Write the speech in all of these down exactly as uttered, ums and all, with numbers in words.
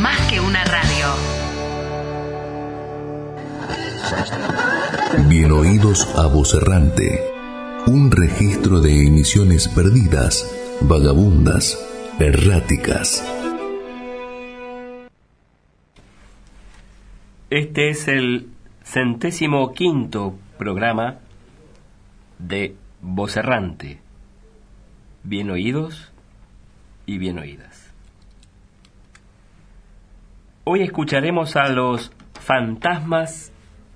más que una radio. Bien oídos a voz errante. Un registro de emisiones perdidas, vagabundas, erráticas. Este es el centésimo quinto programa de Voz Errante. Bien oídos y bien oídas. Hoy escucharemos a los fantasmas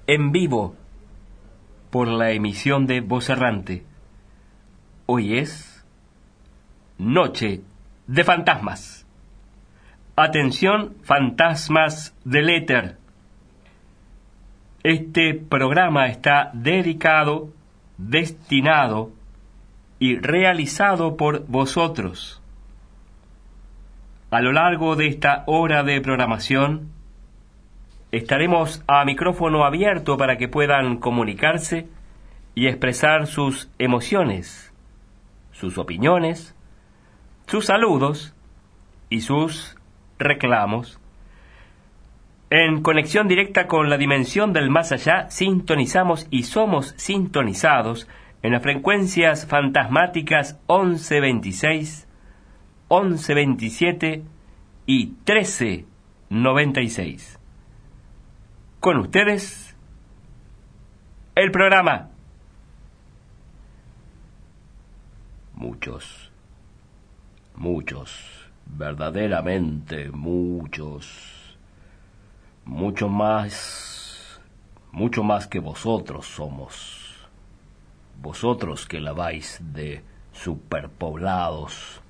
en vivo por la emisión de Voz Errante. Hoy es Noche de Fantasmas. Atención, fantasmas del éter. Este programa está dedicado, destinado y realizado por vosotros. A lo largo de esta hora de programación, estaremos a micrófono abierto para que puedan comunicarse y expresar sus emociones, sus opiniones, sus saludos y sus reclamos. En conexión directa con la dimensión del más allá, sintonizamos y somos sintonizados en las frecuencias fantasmáticas once veintiséis, once veintisiete y trece noventa y seis. Con ustedes, el programa. Muchos, muchos, verdaderamente muchos. Mucho más, mucho más que vosotros somos, vosotros que laváis de superpoblados.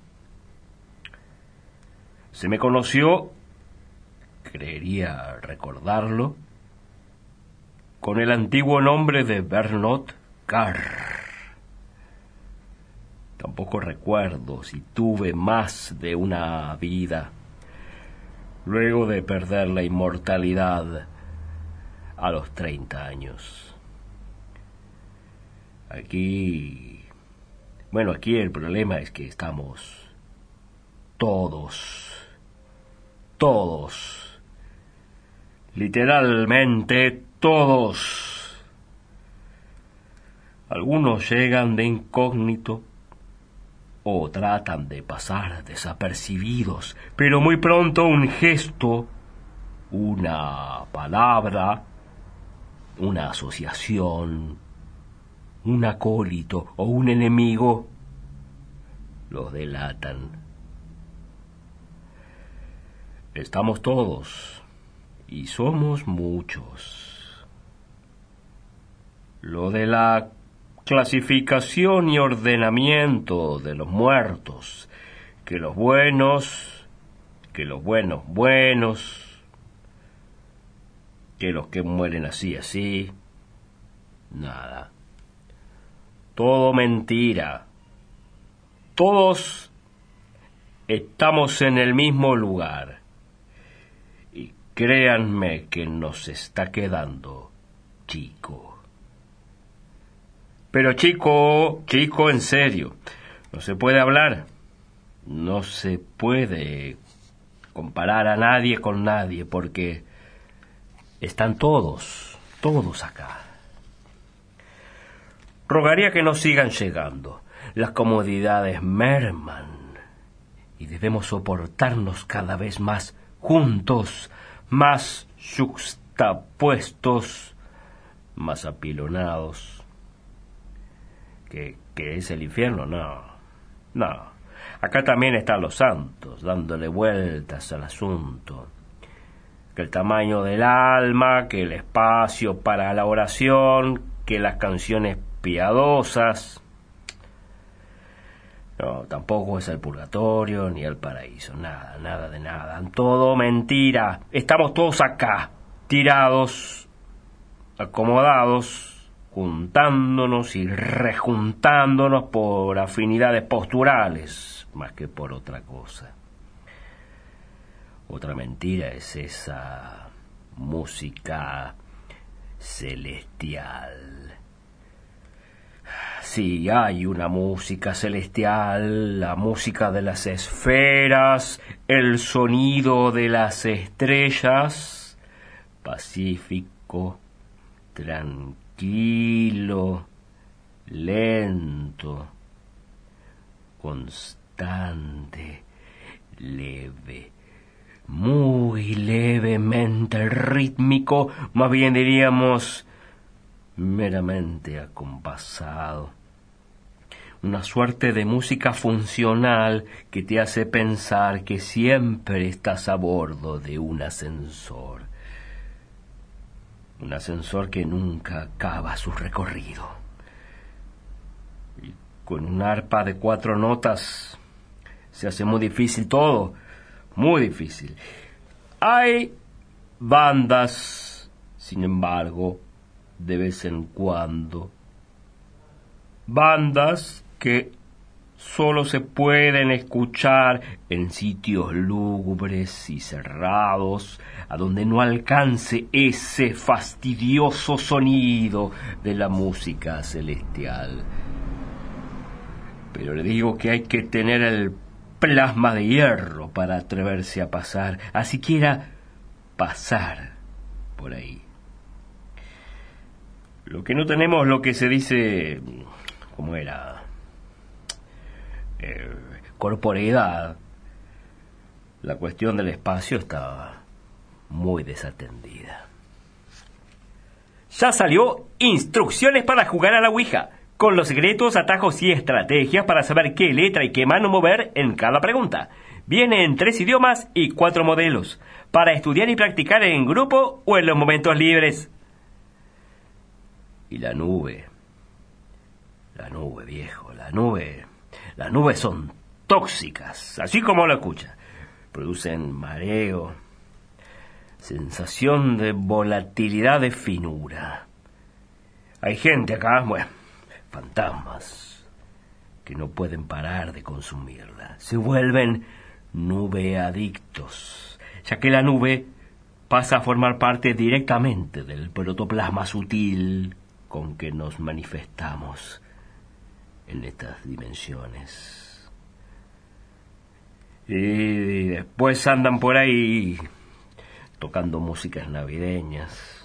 Se me conoció, creería recordarlo, con el antiguo nombre de Bernard Carr. Tampoco recuerdo si tuve más de una vida. Luego de perder la inmortalidad a los treinta años. Aquí, bueno, aquí el problema es que estamos todos, todos, literalmente todos. Algunos llegan de incógnito o tratan de pasar desapercibidos, pero muy pronto un gesto, una palabra, una asociación, un acólito o un enemigo los delatan. Estamos todos y somos muchos. Lo de la clasificación y ordenamiento de los muertos, que los buenos, que los buenos buenos, que los que mueren así así, nada, todo mentira, todos estamos en el mismo lugar, y créanme que nos está quedando chico. Pero chico, chico, en serio, no se puede hablar, no se puede comparar a nadie con nadie, porque están todos, todos acá. Rogaría que no sigan llegando, las comodidades merman y debemos soportarnos cada vez más juntos, más yuxtapuestos, más apilonados. Que, que es el infierno, no, no, acá también están los santos, dándole vueltas al asunto, que el tamaño del alma, que el espacio para la oración, que las canciones piadosas, no, tampoco es el purgatorio ni el paraíso, nada, nada de nada, todo mentira, estamos todos acá, tirados, acomodados, juntándonos y rejuntándonos por afinidades posturales, más que por otra cosa. Otra mentira es esa música celestial. Sí, hay una música celestial, la música de las esferas, el sonido de las estrellas, pacífico, tranquilo, lento, constante, leve, muy levemente rítmico, más bien diríamos meramente acompasado. Una suerte de música funcional que te hace pensar que siempre estás a bordo de un ascensor. Un ascensor que nunca acaba su recorrido. Y con un arpa de cuatro notas se hace muy difícil todo. Muy difícil. Hay bandas, sin embargo, de vez en cuando. Bandas que solo se pueden escuchar en sitios lúgubres y cerrados, a donde no alcance ese fastidioso sonido de la música celestial. Pero le digo que hay que tener el plasma de hierro para atreverse a pasar, a siquiera pasar por ahí. Lo que no tenemos, lo que se dice, ¿cómo era? Eh, corporeidad. La cuestión del espacio está muy desatendida. Ya salió Instrucciones para jugar a la Ouija, con los secretos, atajos y estrategias para saber qué letra y qué mano mover en cada pregunta. Viene en tres idiomas y cuatro modelos, para estudiar y practicar en grupo o en los momentos libres. Y la nube, la nube viejo, la nube, las nubes son tóxicas, así como lo escucha. Producen mareo, sensación de volatilidad, de finura. Hay gente acá, bueno, fantasmas que no pueden parar de consumirla. Se vuelven nubeadictos, ya que la nube pasa a formar parte directamente del protoplasma sutil con que nos manifestamos en estas dimensiones. Y después andan por ahí tocando músicas navideñas.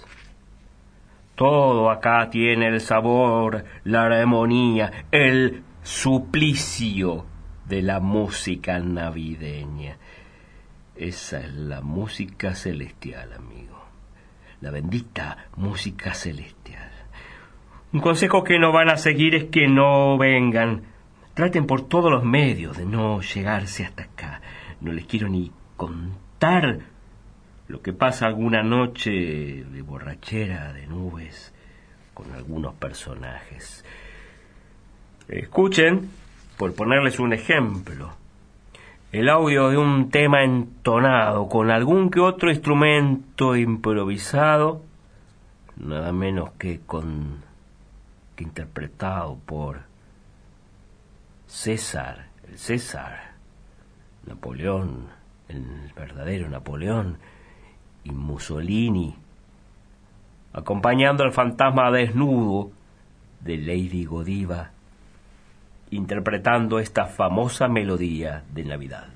Todo acá tiene el sabor, la armonía, el suplicio de la música navideña. Esa es la música celestial, amigo. La bendita música celestial. Un consejo que no van a seguir es que no vengan. Traten por todos los medios de no llegarse hasta acá. No les quiero ni contar lo que pasa alguna noche de borrachera, de nubes, con algunos personajes. Escuchen, por ponerles un ejemplo, el audio de un tema entonado con algún que otro instrumento improvisado, nada menos que con... que interpretado por César, el César, Napoleón, el verdadero Napoleón, y Mussolini, acompañando al fantasma desnudo de Lady Godiva, interpretando esta famosa melodía de Navidad.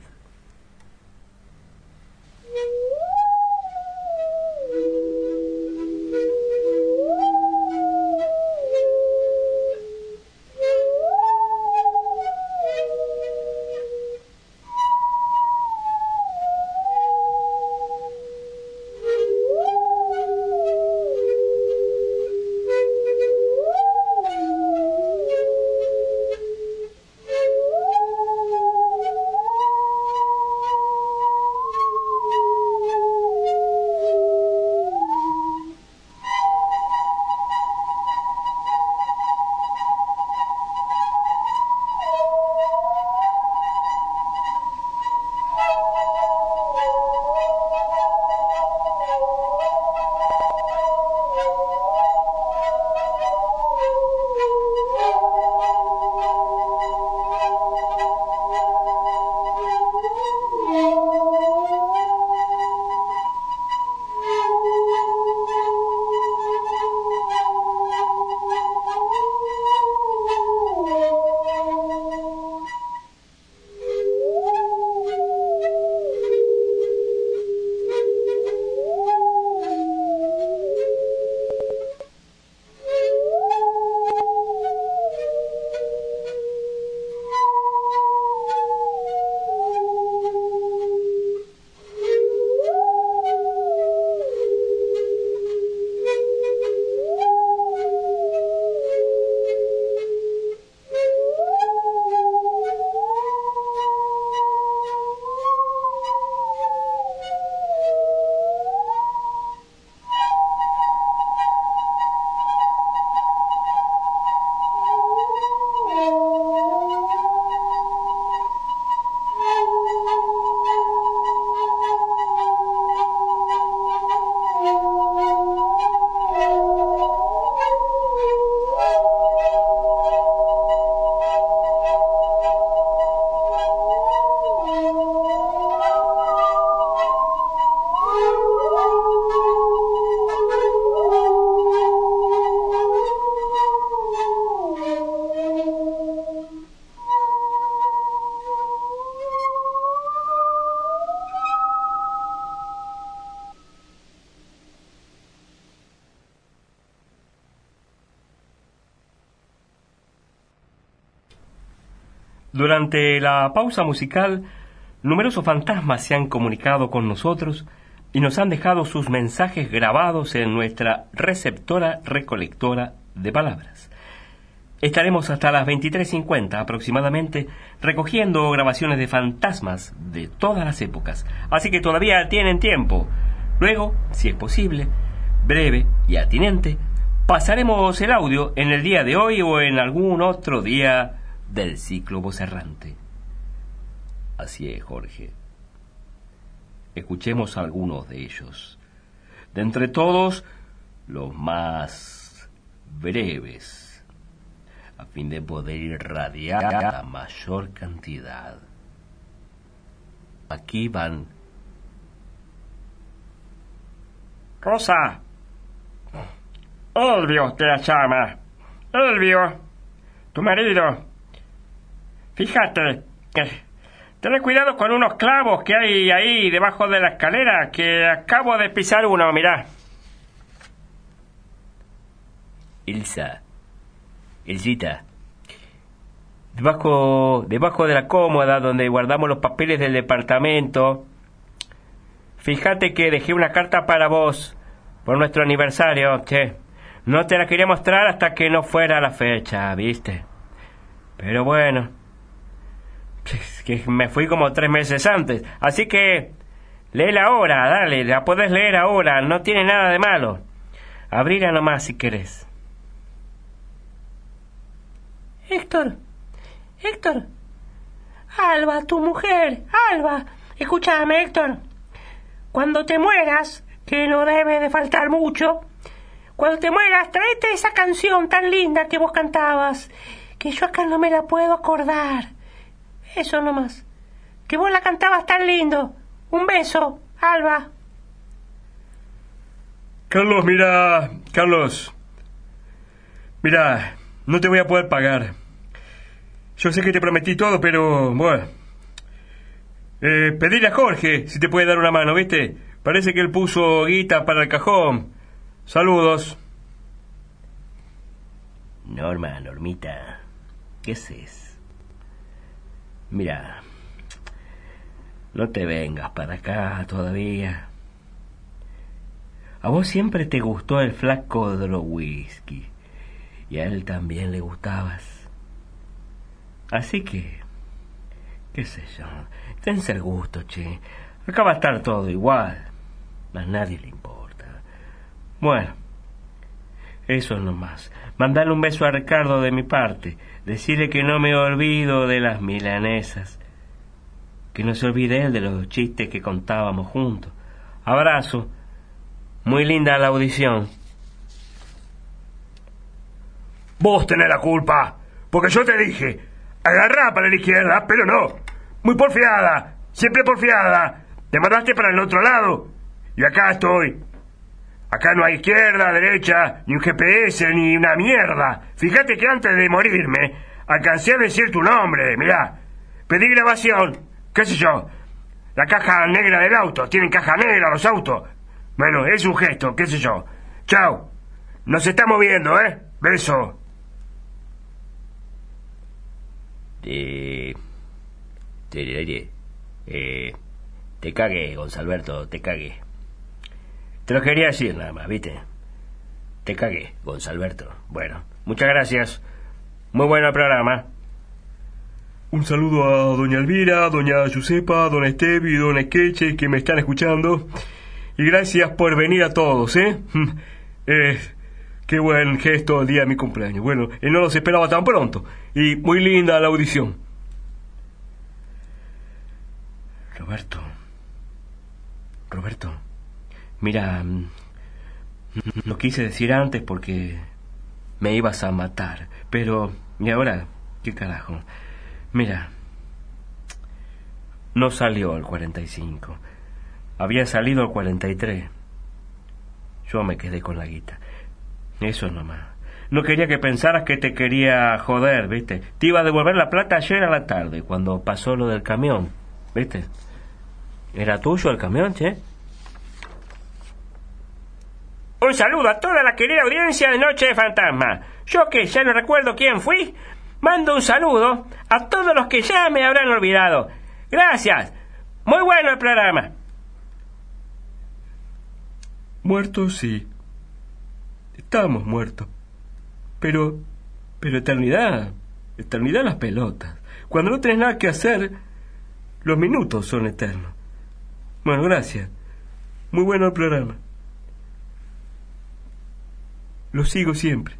Durante la pausa musical, numerosos fantasmas se han comunicado con nosotros y nos han dejado sus mensajes grabados en nuestra receptora recolectora de palabras. Estaremos hasta las veintitrés cincuenta aproximadamente recogiendo grabaciones de fantasmas de todas las épocas, así que todavía tienen tiempo. Luego, si es posible, breve y atinente, pasaremos el audio en el día de hoy o en algún otro día del ciclo vocerrante. Así es, Jorge. Escuchemos algunos de ellos. De entre todos, los más breves, a fin de poder irradiar la mayor cantidad. Aquí van. Rosa. Elvio te la llama. Elvio, tu marido. Fíjate que... Tened cuidado con unos clavos que hay ahí debajo de la escalera, que acabo de pisar uno, mirá. Elsa, Elsita, debajo, debajo de la cómoda donde guardamos los papeles del departamento, fíjate que dejé una carta para vos, por nuestro aniversario, che. No te la quería mostrar hasta que no fuera la fecha, ¿viste? Pero bueno... que me fui como tres meses antes, así que léela ahora, dale, la podés leer ahora, no tiene nada de malo. Abrila nomás si querés. Héctor, Héctor, Alba, tu mujer, Alba, escúchame, Héctor, cuando te mueras, que no debe de faltar mucho, cuando te mueras, tráete esa canción tan linda que vos cantabas, que yo acá no me la puedo acordar. Eso nomás. Que vos la cantabas tan lindo. Un beso, Alba. Carlos, mira... Carlos. Mira, no te voy a poder pagar. Yo sé que te prometí todo, pero... Bueno. Eh, pedile a Jorge si te puede dar una mano, ¿viste? Parece que él puso guita para el cajón. Saludos. Norma, Normita. ¿Qué es eso? Mira, no te vengas para acá todavía. A vos siempre te gustó el flaco de los whisky, y a él también le gustabas. Así que, qué sé yo, tense el gusto, che. Acá va a estar todo igual, a nadie le importa. Bueno, eso nomás. Mandale un beso a Ricardo de mi parte. Decirle que no me olvido de las milanesas. Que no se olvide él de los chistes que contábamos juntos. Abrazo. Muy linda la audición. Vos tenés la culpa. Porque yo te dije, agarrá para la izquierda, pero no. Muy porfiada. Siempre porfiada. Te mandaste para el otro lado. Y acá estoy. Acá no hay izquierda, derecha, ni un G P S, ni una mierda. Fíjate que antes de morirme, alcancé a decir tu nombre, mirá. Pedí grabación, qué sé yo. La caja negra del auto, tienen caja negra los autos. Bueno, es un gesto, qué sé yo. Chao. Nos estamos viendo, ¿eh? Beso. Eh... Te, eh, te cagué, Gonsalberto, te cagué. Te lo quería decir nada más, ¿viste? Te cagué, Gonsalberto. Bueno, muchas gracias. Muy bueno el programa. Un saludo a doña Elvira, doña Josepa, don Estevi y don Esqueche que me están escuchando. Y gracias por venir a todos, ¿eh? eh qué buen gesto el día de mi cumpleaños. Bueno, eh, no los esperaba tan pronto. Y muy linda la audición. Roberto. Roberto. Mira, no quise decir antes porque me ibas a matar, pero... ¿Y ahora? ¿Qué carajo? Mira, no salió el cuarenta y cinco, había salido el cuarenta y tres. Yo me quedé con la guita, eso nomás. No quería que pensaras que te quería joder, ¿viste? Te iba a devolver la plata ayer a la tarde, cuando pasó lo del camión, ¿viste? ¿Era tuyo el camión, che? Un saludo a toda la querida audiencia de Noche de Fantasma. Yo que ya no recuerdo quién fui, mando un saludo a todos los que ya me habrán olvidado. Gracias. Muy bueno el programa. Muertos sí. Estábamos muertos. Pero... Pero eternidad. Eternidad las pelotas. Cuando no tenés nada que hacer, los minutos son eternos. Bueno, gracias. Muy bueno el programa. Lo sigo siempre.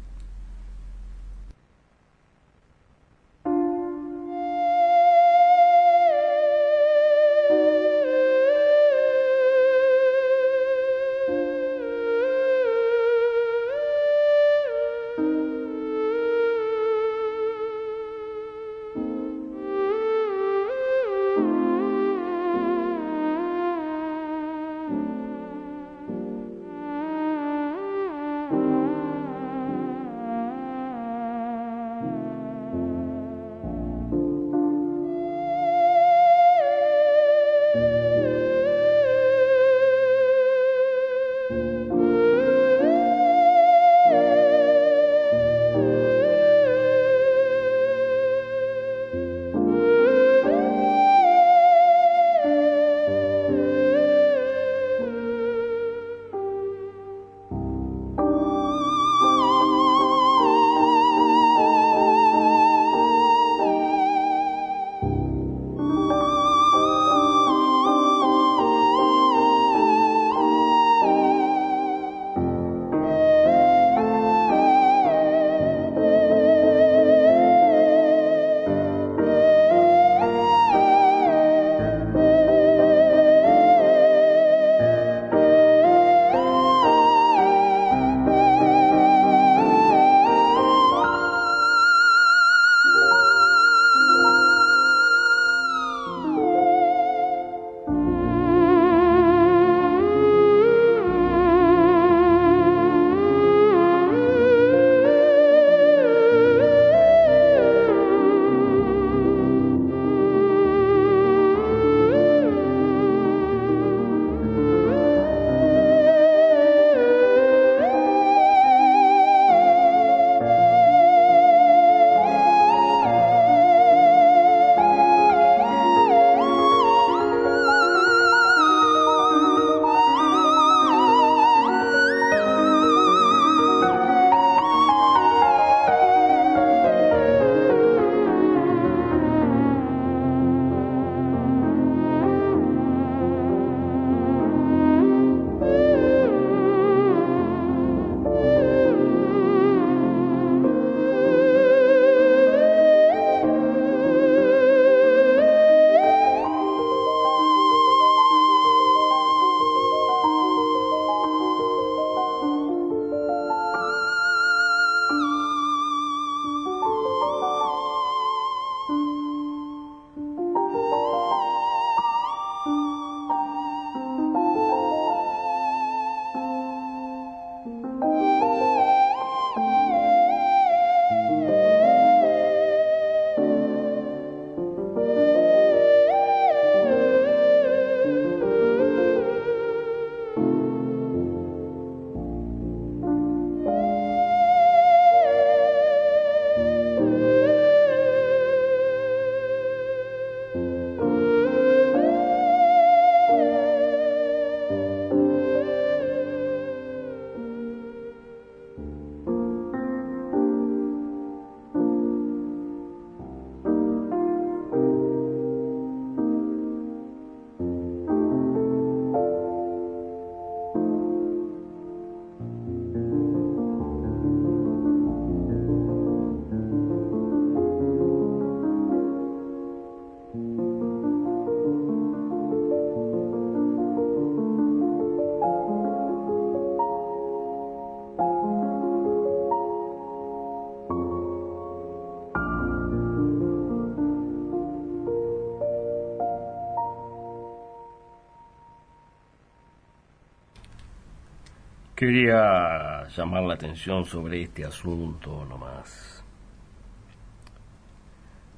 Quería llamar la atención sobre este asunto nomás.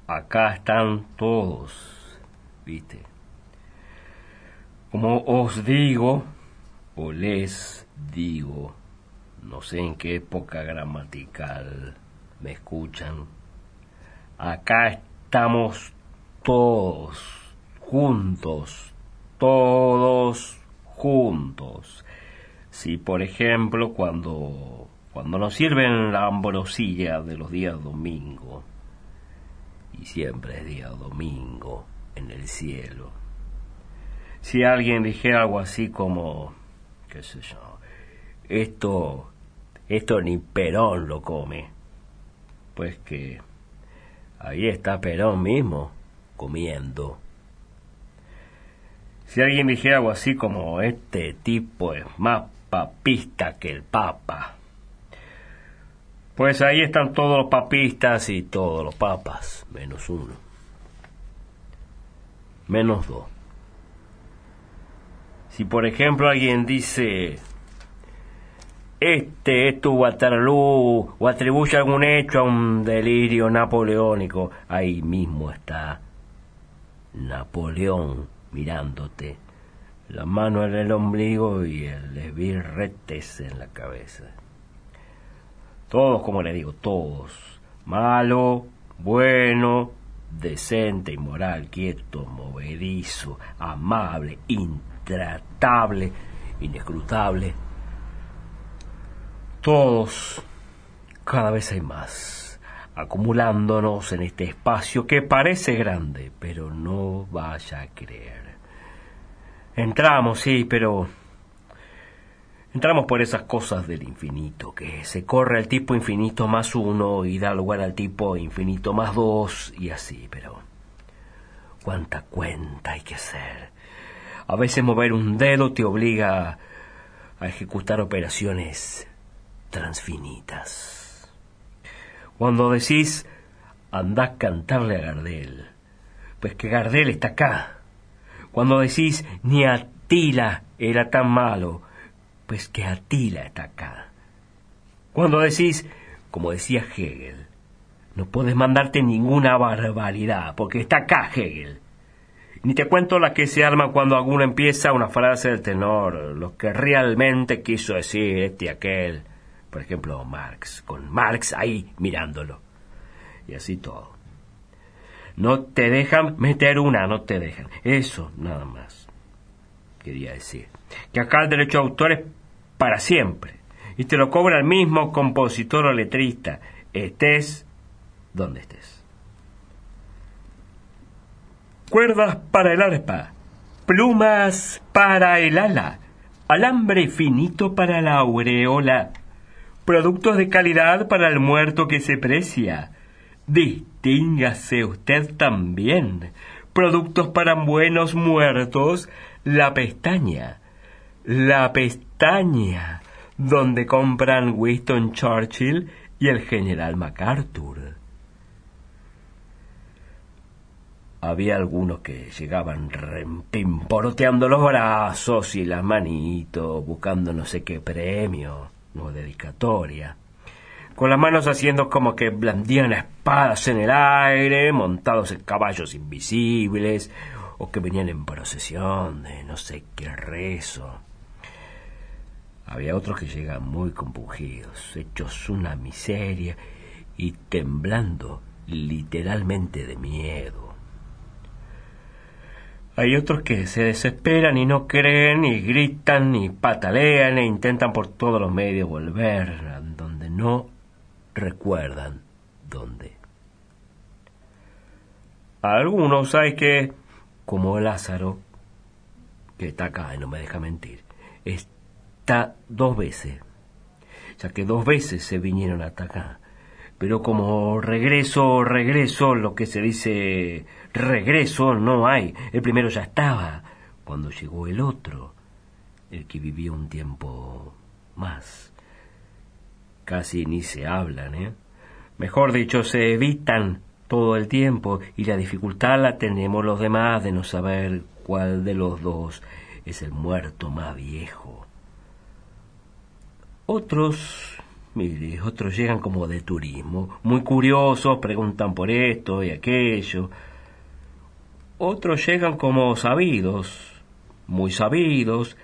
Acá están todos, ¿viste? Como os digo, o les digo, no sé en qué época gramatical me escuchan, Acá estamos todos juntos, todos juntos. Si, por ejemplo, cuando, cuando nos sirven la ambrosía de los días domingo, y siempre es día domingo en el cielo, si alguien dijera algo así como, qué sé yo, esto, esto ni Perón lo come, pues que ahí está Perón mismo comiendo. Si alguien dijera algo así como, este tipo es más papista que el Papa, pues ahí están todos los papistas y todos los papas, menos uno, menos dos. Si por ejemplo alguien dice, este es tu Waterloo, o atribuye algún hecho a un delirio napoleónico, ahí mismo está Napoleón mirándote, la mano en el ombligo y el esbirretes en la cabeza. Todos, como le digo, todos. Malo, bueno, decente, inmoral, quieto, movedizo, amable, intratable, inescrutable. Todos, cada vez hay más, acumulándonos en este espacio que parece grande, pero no vaya a creer. Entramos, sí, pero... entramos por esas cosas del infinito, que se corre al tipo infinito más uno y da lugar al tipo infinito más dos, y así, pero... ¿cuánta cuenta hay que hacer? A veces mover un dedo te obliga a ejecutar operaciones transfinitas. Cuando decís, andá a cantarle a Gardel, pues que Gardel está acá. Cuando decís, ni Atila era tan malo, pues que Atila está acá. Cuando decís, como decía Hegel, no puedes mandarte ninguna barbaridad, porque está acá Hegel. Ni te cuento la que se arma cuando alguno empieza una frase del tenor, lo que realmente quiso decir este y aquel. Por ejemplo, Marx, con Marx ahí mirándolo. Y así todo. No te dejan meter una, no te dejan. Eso, nada más. Quería decir que acá el derecho de autor es para siempre y te lo cobra el mismo compositor o letrista, estés donde estés. Cuerdas para el arpa, plumas para el ala, alambre finito para la aureola, productos de calidad para el muerto que se precia. Distíngase usted también. Productos para buenos muertos, la pestaña. La pestaña, donde compran Winston Churchill y el general MacArthur. Había algunos que llegaban repimporoteando los brazos y las manitos, buscando no sé qué premio o dedicatoria, con las manos haciendo como que blandían espadas en el aire, montados en caballos invisibles, o que venían en procesión de no sé qué rezo. Había otros que llegan muy compungidos, hechos una miseria y temblando literalmente de miedo. Hay otros que se desesperan y no creen, y gritan, y patalean, e intentan por todos los medios volver a donde no recuerdan dónde. Algunos hay que, como Lázaro, que está acá y no me deja mentir, es dos veces, ya que dos veces se vinieron hasta acá, pero como regreso, regreso, lo que se dice regreso no hay, el primero ya estaba cuando llegó el otro, el que vivió un tiempo más. Casi ni se hablan, ¿eh? Mejor dicho, se evitan todo el tiempo, y la dificultad la tenemos los demás de no saber cuál de los dos es el muerto más viejo. Otros, mire, otros llegan como de turismo, muy curiosos, preguntan por esto y aquello. Otros llegan como sabidos, muy sabidos,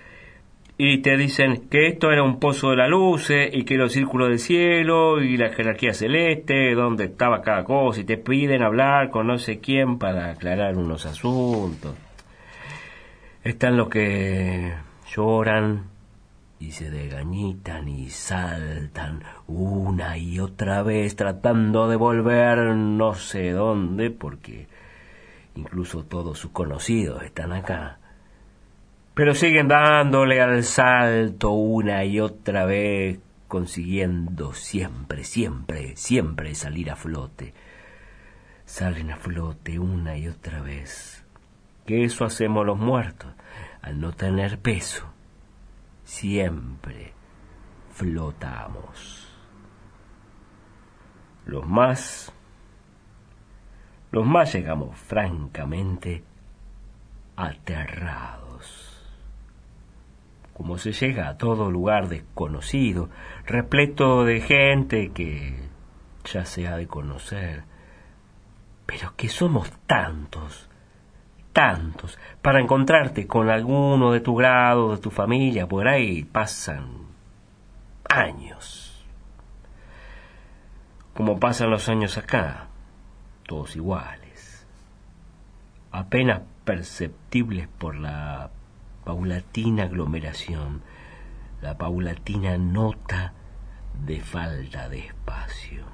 y te dicen que esto era un pozo de la luz, eh, y que los círculos del cielo y la jerarquía celeste, donde estaba cada cosa, y te piden hablar con no sé quién para aclarar unos asuntos. Están los que lloran y se desgañitan y saltan una y otra vez tratando de volver no sé dónde, porque incluso todos sus conocidos están acá. Pero siguen dándole al salto una y otra vez, consiguiendo siempre, siempre, siempre salir a flote. Salen a flote una y otra vez. Que eso hacemos los muertos, al no tener peso. Siempre flotamos. Los más, los más llegamos francamente aterrados. Como se llega a todo lugar desconocido, repleto de gente que ya se ha de conocer, pero que somos tantos, tantos, para encontrarte con alguno de tu grado, de tu familia, por ahí pasan años, como pasan los años acá, todos iguales, apenas perceptibles por la paulatina aglomeración, la paulatina nota de falta de espacio.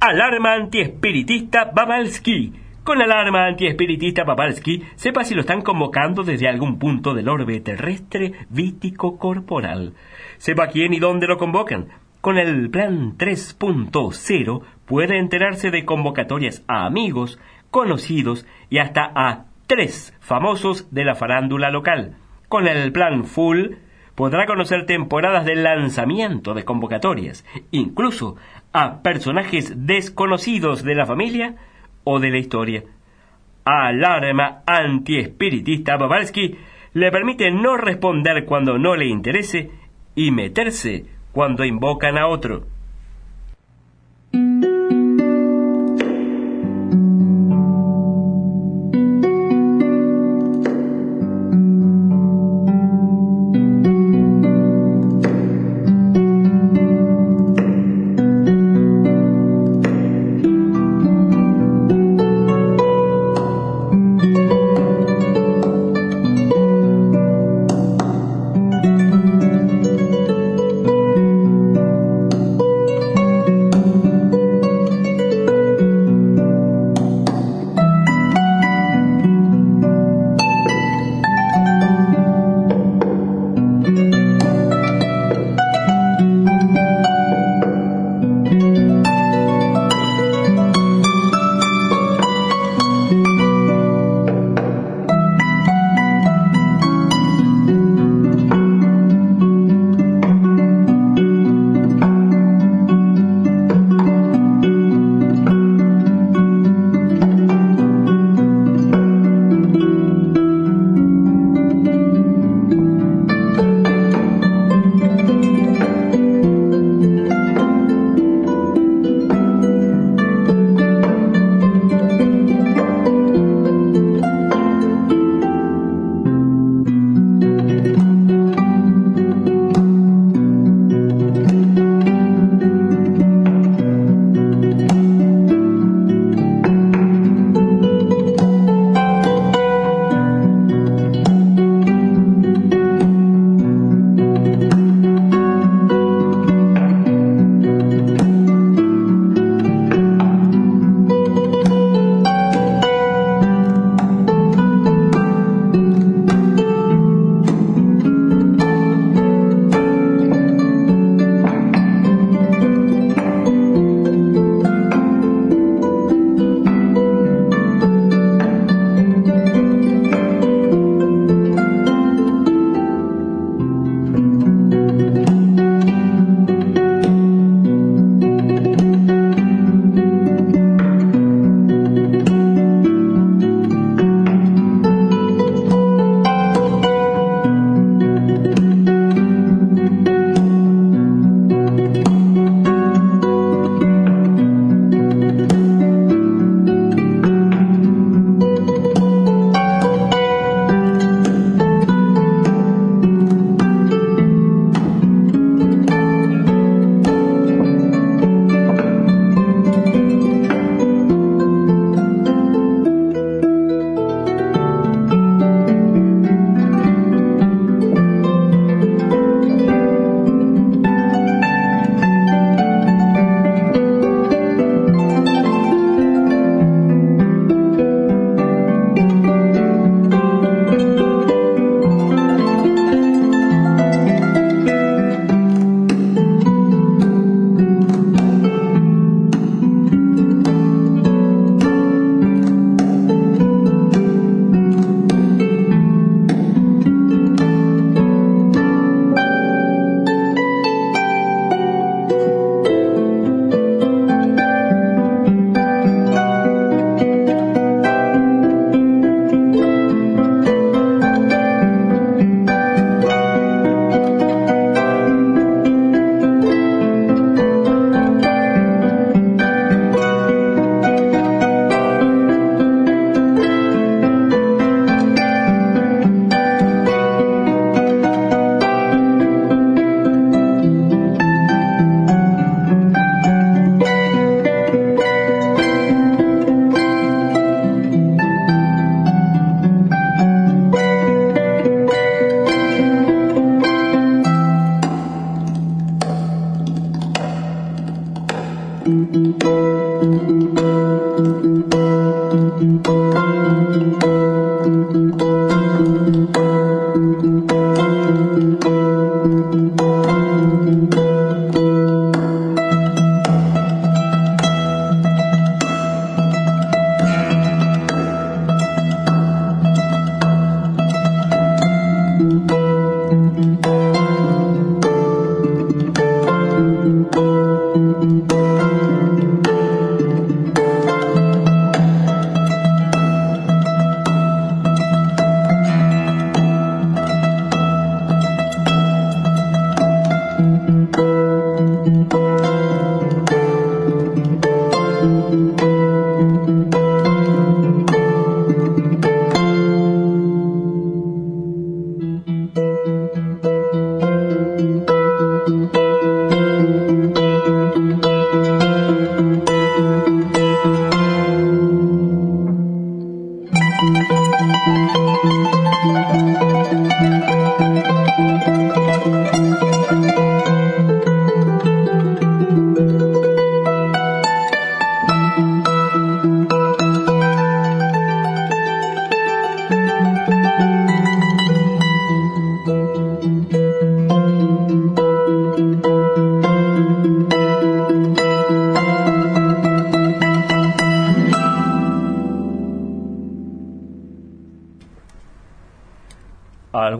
Alarma antiespiritista Babalski. Con alarma antiespiritista Babalski, sepa si lo están convocando desde algún punto del orbe terrestre vítico corporal. Sepa quién y dónde lo convocan. Con el plan tres punto cero puede enterarse de convocatorias a amigos, conocidos y hasta a tres famosos de la farándula local. Con el plan Full podrá conocer temporadas de lanzamiento de convocatorias, incluso a personajes desconocidos de la familia o de la historia. Alarma antiespiritista a Babalski le permite no responder cuando no le interese y meterse cuando invocan a otro.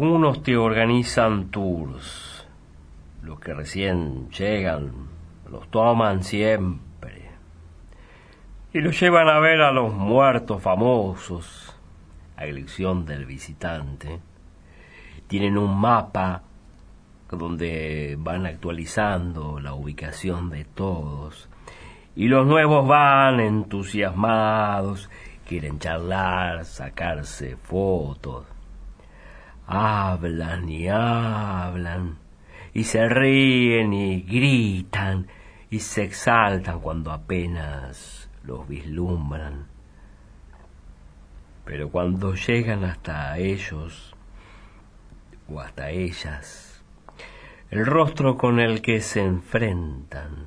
Algunos te organizan tours. Los que recién llegan los toman siempre y los llevan a ver a los muertos famosos, a elección del visitante. Tienen un mapa donde van actualizando la ubicación de todos, y los nuevos van entusiasmados, quieren charlar, sacarse fotos. Hablan y hablan, y se ríen y gritan, y se exaltan cuando apenas los vislumbran. Pero cuando llegan hasta ellos, o hasta ellas, el rostro con el que se enfrentan,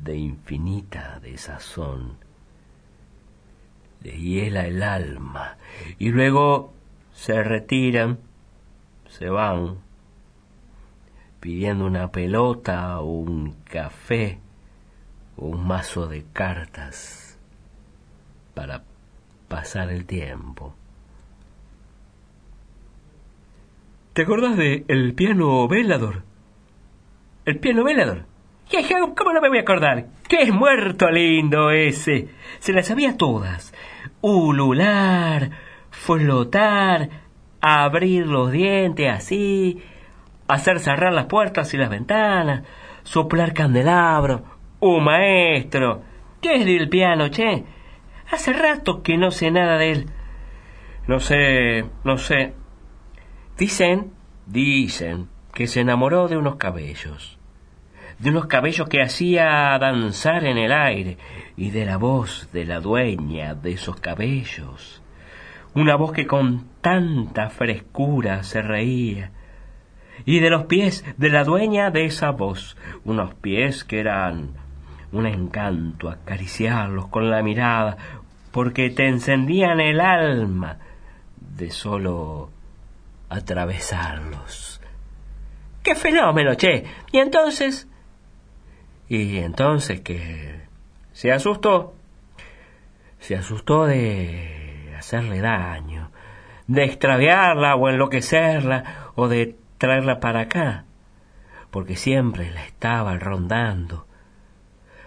de infinita desazón, les hiela el alma, y luego se retiran, se van, pidiendo una pelota o un café o un mazo de cartas para pasar el tiempo. ¿Te acordás de El piano velador? ¿El piano velador? ¿Cómo no me voy a acordar? ¡Qué muerto lindo ese! Se las sabía todas. Ulular, flotar, abrir los dientes así, hacer cerrar las puertas y las ventanas, soplar candelabro. ¡Oh, maestro! ¿Qué es del piano, che? Hace rato que no sé nada de él. No sé, no sé. Dicen, dicen que se enamoró de unos cabellos, de unos cabellos que hacía danzar en el aire, y de la voz de la dueña de esos cabellos. Una voz que con tanta frescura se reía. Y de los pies de la dueña de esa voz. Unos pies que eran un encanto acariciarlos con la mirada, porque te encendían el alma de solo atravesarlos. ¡Qué fenómeno, che! Y entonces... Y entonces que... Se asustó. Se asustó de... hacerle daño, de extraviarla o enloquecerla o de traerla para acá, porque siempre la estaba rondando.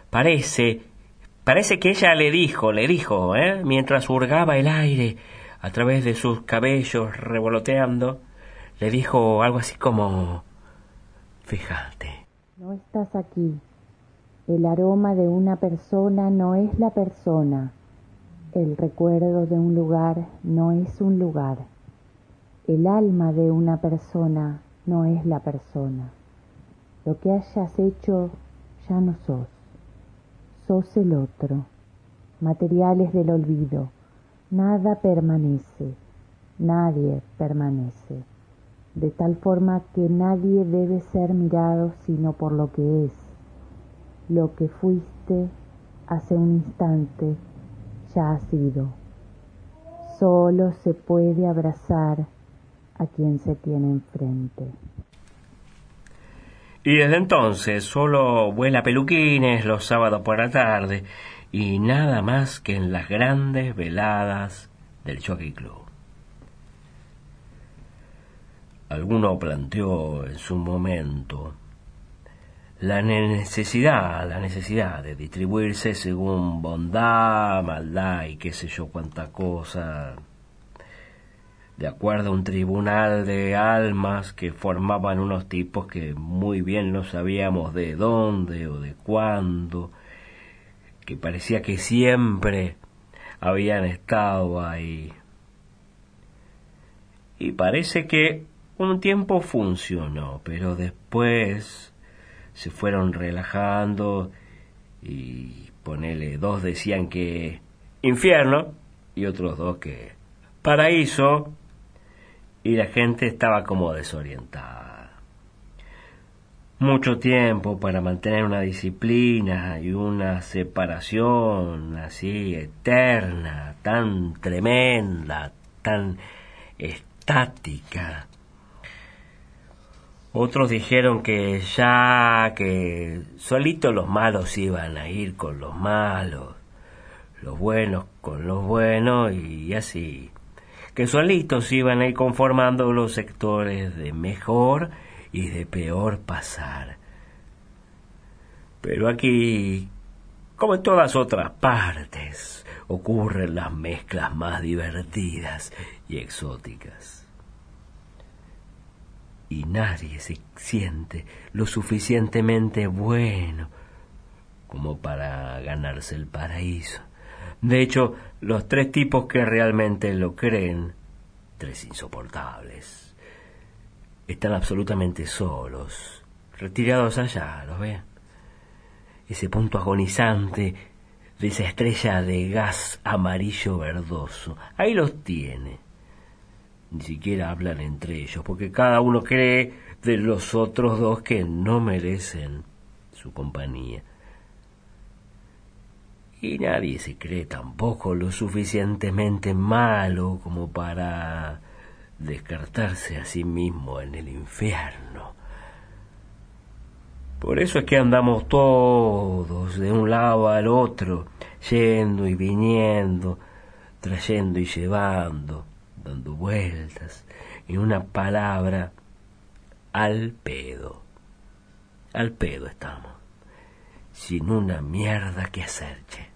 Parece, parece que ella le dijo, le dijo, ¿eh? mientras hurgaba el aire a través de sus cabellos revoloteando, le dijo algo así como: fíjate. No estás aquí. El aroma de una persona no es la persona. El recuerdo de un lugar no es un lugar. El alma de una persona no es la persona. Lo que hayas hecho ya no sos. Sos el otro. Materiales del olvido. Nada permanece. Nadie permanece. De tal forma que nadie debe ser mirado sino por lo que es. Lo que fuiste hace un instante ya ha sido. Solo se puede abrazar a quien se tiene enfrente. Y desde entonces solo vuela peluquines los sábados por la tarde, y nada más que en las grandes veladas del Jockey Club. Alguno planteó en su momento la necesidad, la necesidad de distribuirse según bondad, maldad y qué sé yo cuánta cosa, de acuerdo a un tribunal de almas que formaban unos tipos que muy bien no sabíamos de dónde o de cuándo, que parecía que siempre habían estado ahí. Y parece que un tiempo funcionó, pero después se fueron relajando y, ponele, dos decían que infierno y otros dos que paraíso, y la gente estaba como desorientada. Mucho tiempo para mantener una disciplina y una separación así eterna, tan tremenda, tan estática. Otros dijeron que ya, que solitos los malos iban a ir con los malos, los buenos con los buenos y así. que solitos iban a ir conformando los sectores de mejor y de peor pasar. Pero aquí, como en todas otras partes, ocurren las mezclas más divertidas y exóticas. Y nadie se siente lo suficientemente bueno como para ganarse el paraíso. De hecho, los tres tipos que realmente lo creen, tres insoportables, están absolutamente solos, retirados allá, ¿los ven? Ese punto agonizante de esa estrella de gas amarillo verdoso, ahí los tiene. Ni siquiera hablan entre ellos, porque cada uno cree de los otros dos que no merecen su compañía. Y nadie se cree tampoco lo suficientemente malo como para descartarse a sí mismo en el infierno. Por eso es que andamos todos de un lado al otro, yendo y viniendo, trayendo y llevando, dando vueltas, en una palabra, al pedo. Al pedo estamos, sin una mierda que hacer, che.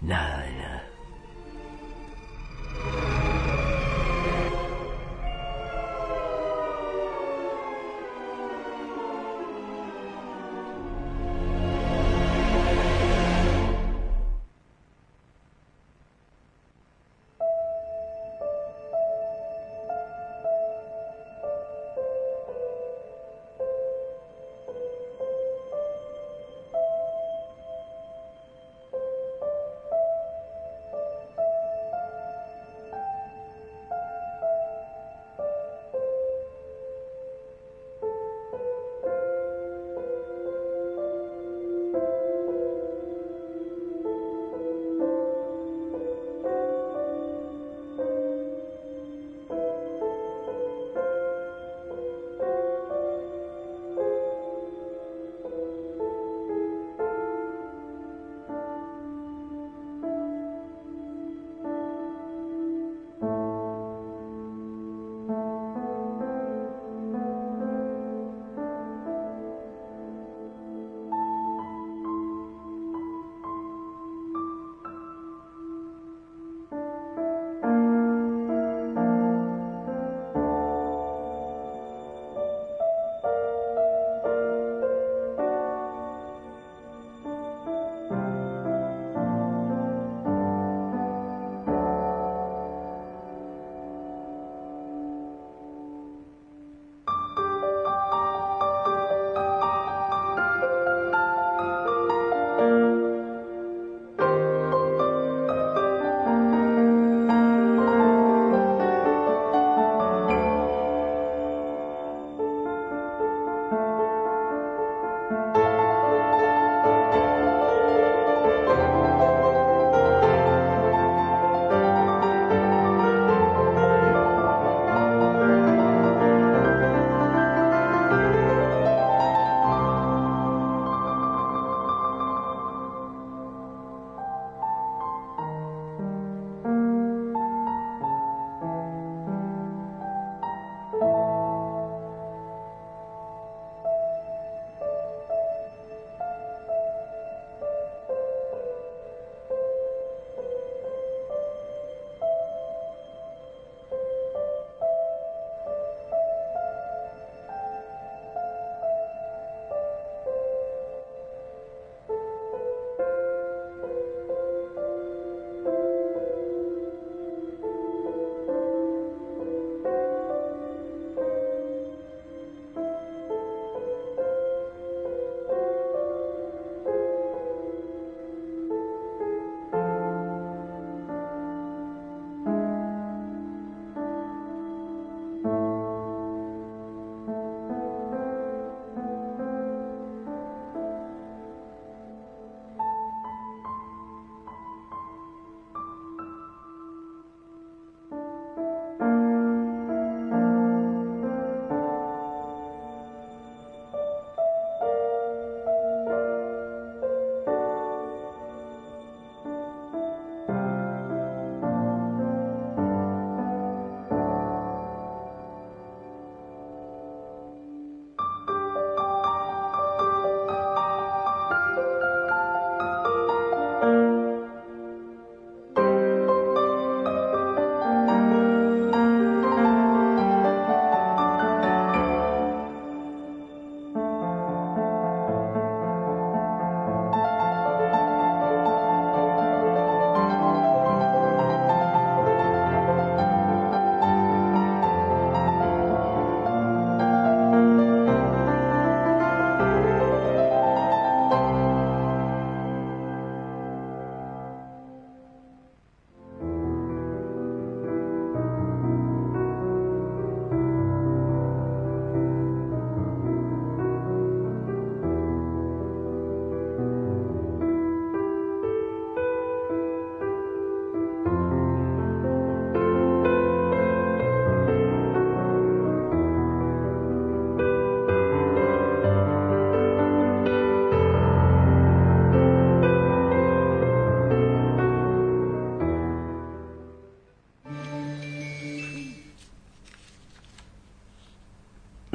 Nada de nada.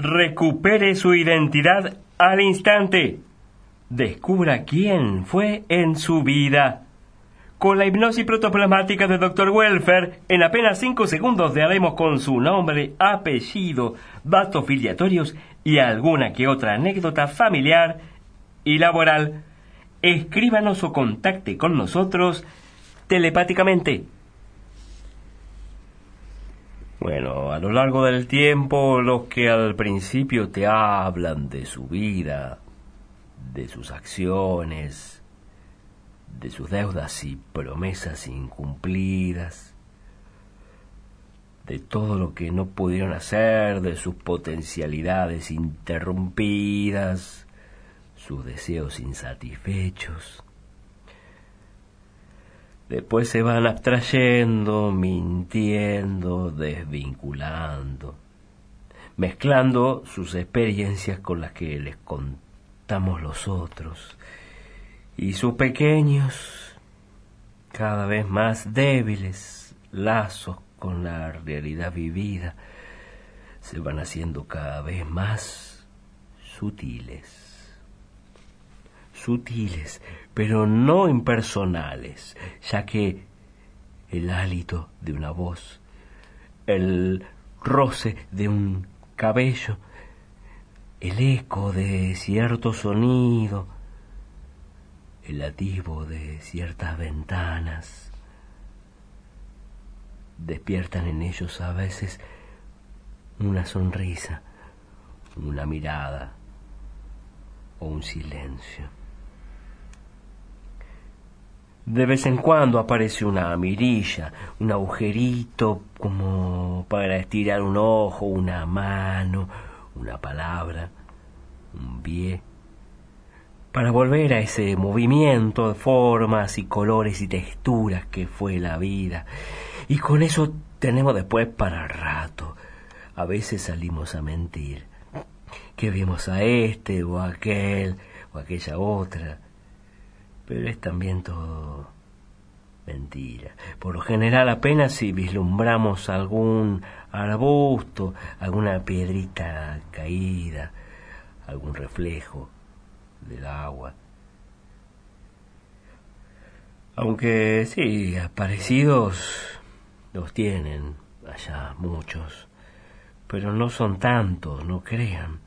recupere su identidad al instante. Descubra quién fue en su vida. Con la hipnosis protoplasmática de doctor Welfer, en apenas cinco segundos daremos con su nombre, apellido, datos filiatorios y alguna que otra anécdota familiar y laboral. Escríbanos o contacte con nosotros telepáticamente. Bueno, a lo largo del tiempo, los que al principio te hablan de su vida, de sus acciones, de sus deudas y promesas incumplidas, de todo lo que no pudieron hacer, de sus potencialidades interrumpidas, sus deseos insatisfechos. Después se van abstrayendo, mintiendo, desvinculando, mezclando sus experiencias con las que les contamos los otros, y sus pequeños, cada vez más débiles, lazos con la realidad vivida se van haciendo cada vez más sutiles. Sutiles, pero no impersonales, ya que el hálito de una voz, el roce de un cabello, el eco de cierto sonido, el atisbo de ciertas ventanas, despiertan en ellos a veces una sonrisa, una mirada o un silencio. De vez en cuando aparece una mirilla, un agujerito como para estirar un ojo, una mano, una palabra, un pie, para volver a ese movimiento de formas y colores y texturas que fue la vida. Y con eso tenemos después para rato. A veces salimos a mentir, que vimos a este o a aquel o a aquella otra. Pero es también todo mentira. Por lo general apenas si vislumbramos algún arbusto, alguna piedrita caída, algún reflejo del agua. Aunque sí, aparecidos los tienen allá muchos, pero no son tantos, no crean.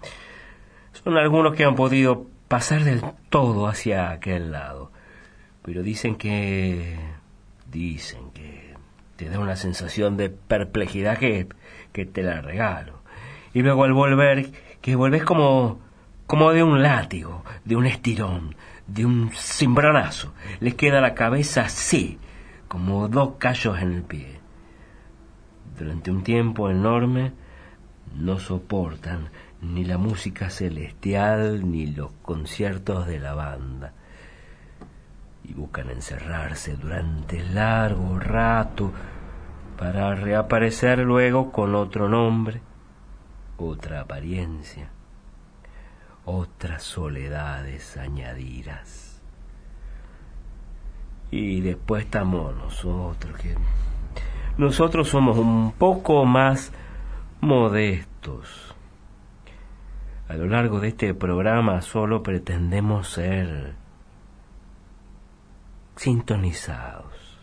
Son algunos que han podido pasar del todo hacia aquel lado, pero dicen que dicen que te da una sensación de perplejidad que, que te la regalo, y luego al volver que volvés como como de un látigo, de un estirón, de un cimbronazo, les queda la cabeza así como dos callos en el pie. Durante un tiempo enorme no soportan ni la música celestial, ni los conciertos de la banda, y buscan encerrarse durante largo rato para reaparecer luego con otro nombre, otra apariencia, otras soledades añadidas. Y después estamos nosotros, que nosotros somos un poco más modestos. A lo largo de este programa solo pretendemos ser sintonizados.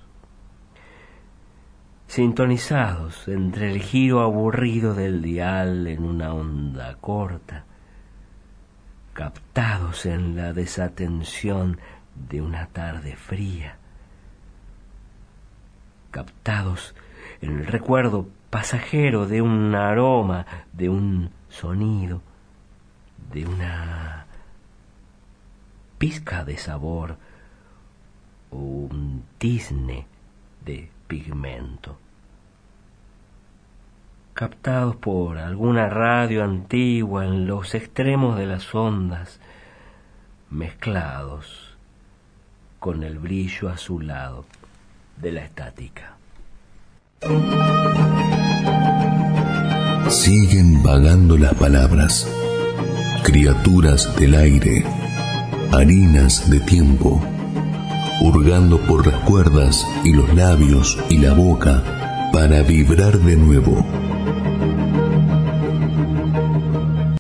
Sintonizados entre el giro aburrido del dial en una onda corta, captados en la desatención de una tarde fría, captados en el recuerdo pasajero de un aroma, de un sonido, de una pizca de sabor o un tizne de pigmento, captados por alguna radio antigua en los extremos de las ondas, mezclados con el brillo azulado de la estática. Siguen vagando las palabras, criaturas del aire, harinas de tiempo, hurgando por las cuerdas y los labios y la boca para vibrar de nuevo.